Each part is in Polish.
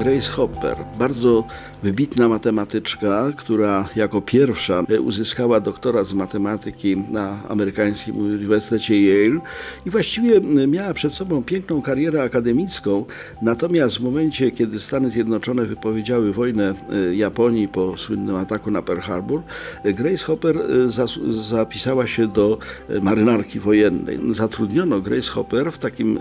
Grace Hopper, bardzo wybitna matematyczka, która jako pierwsza uzyskała doktorat z matematyki na amerykańskim Uniwersytecie Yale i właściwie miała przed sobą piękną karierę akademicką, natomiast w momencie, kiedy Stany Zjednoczone wypowiedziały wojnę Japonii po słynnym ataku na Pearl Harbor, Grace Hopper zapisała się do marynarki wojennej. Zatrudniono Grace Hopper w takim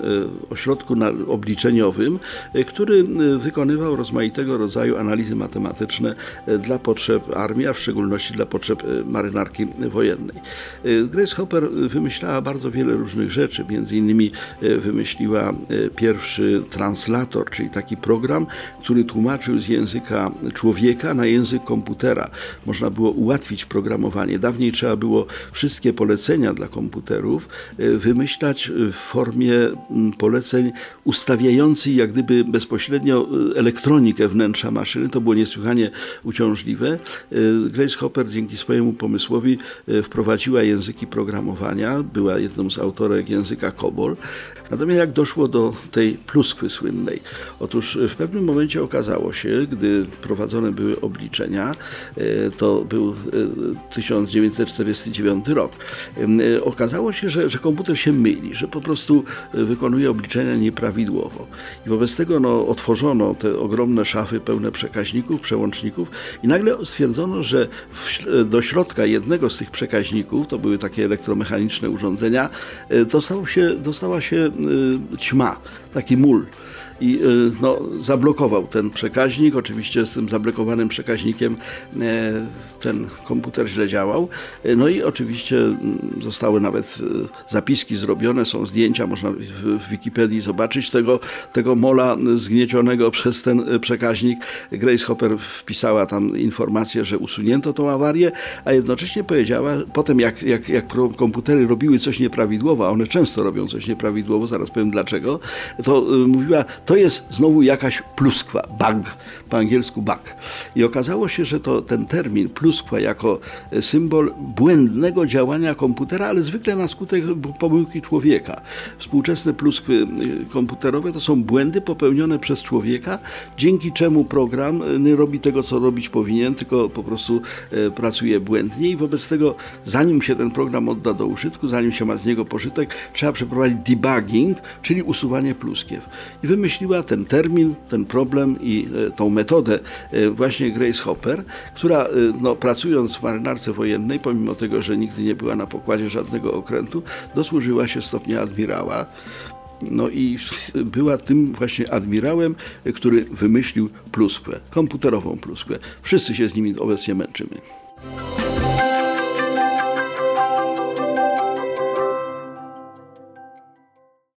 ośrodku obliczeniowym, który wykonywał rozmaitego rodzaju analizy matematyczne dla potrzeb armii, a w szczególności dla potrzeb marynarki wojennej. Grace Hopper wymyślała bardzo wiele różnych rzeczy, między innymi wymyśliła pierwszy translator, czyli taki program, który tłumaczył z języka człowieka na język komputera. Można było ułatwić programowanie. Dawniej trzeba było wszystkie polecenia dla komputerów wymyślać w formie poleceń ustawiających jak gdyby bezpośrednio elektronikę wnętrza maszyny. To było niesłychanie uciążliwe. Grace Hopper dzięki swojemu pomysłowi wprowadziła języki programowania. Była jedną z autorek języka COBOL. Natomiast jak doszło do tej pluskwy słynnej? Otóż w pewnym momencie okazało się, gdy prowadzone były obliczenia, to był 1949 rok, okazało się, że komputer się myli, że po prostu wykonuje obliczenia nieprawidłowo. I wobec tego otworzono te ogromne szafy pełne przekaźników, przełączników i nagle stwierdzono, że do środka jednego z tych przekaźników, to były takie elektromechaniczne urządzenia, dostała się ćma, taki mól. I zablokował ten przekaźnik. Oczywiście z tym zablokowanym przekaźnikiem ten komputer źle działał. No i oczywiście zostały nawet zapiski zrobione, są zdjęcia, można w Wikipedii zobaczyć tego mola zgniecionego przez ten przekaźnik. Grace Hopper wpisała tam informację, że usunięto tą awarię, a jednocześnie powiedziała, potem jak komputery robiły coś nieprawidłowo, a one często robią coś nieprawidłowo, zaraz powiem dlaczego, to mówiła, to jest znowu jakaś pluskwa, bug, po angielsku bug. I okazało się, że ten termin pluskwa jako symbol błędnego działania komputera, ale zwykle na skutek pomyłki człowieka. Współczesne pluskwy komputerowe to są błędy popełnione przez człowieka, dzięki czemu program nie robi tego, co robić powinien, tylko po prostu pracuje błędnie i wobec tego, zanim się ten program odda do użytku, zanim się ma z niego pożytek, trzeba przeprowadzić debugging, czyli usuwanie pluskiew. I wymyśliła ten termin, ten problem i tą metodę właśnie Grace Hopper, która pracując w marynarce wojennej, pomimo tego, że nigdy nie była na pokładzie żadnego okrętu, dosłużyła się stopnia admirała. No i była tym właśnie admirałem, który wymyślił pluskwę, komputerową pluskwę. Wszyscy się z nimi obecnie męczymy.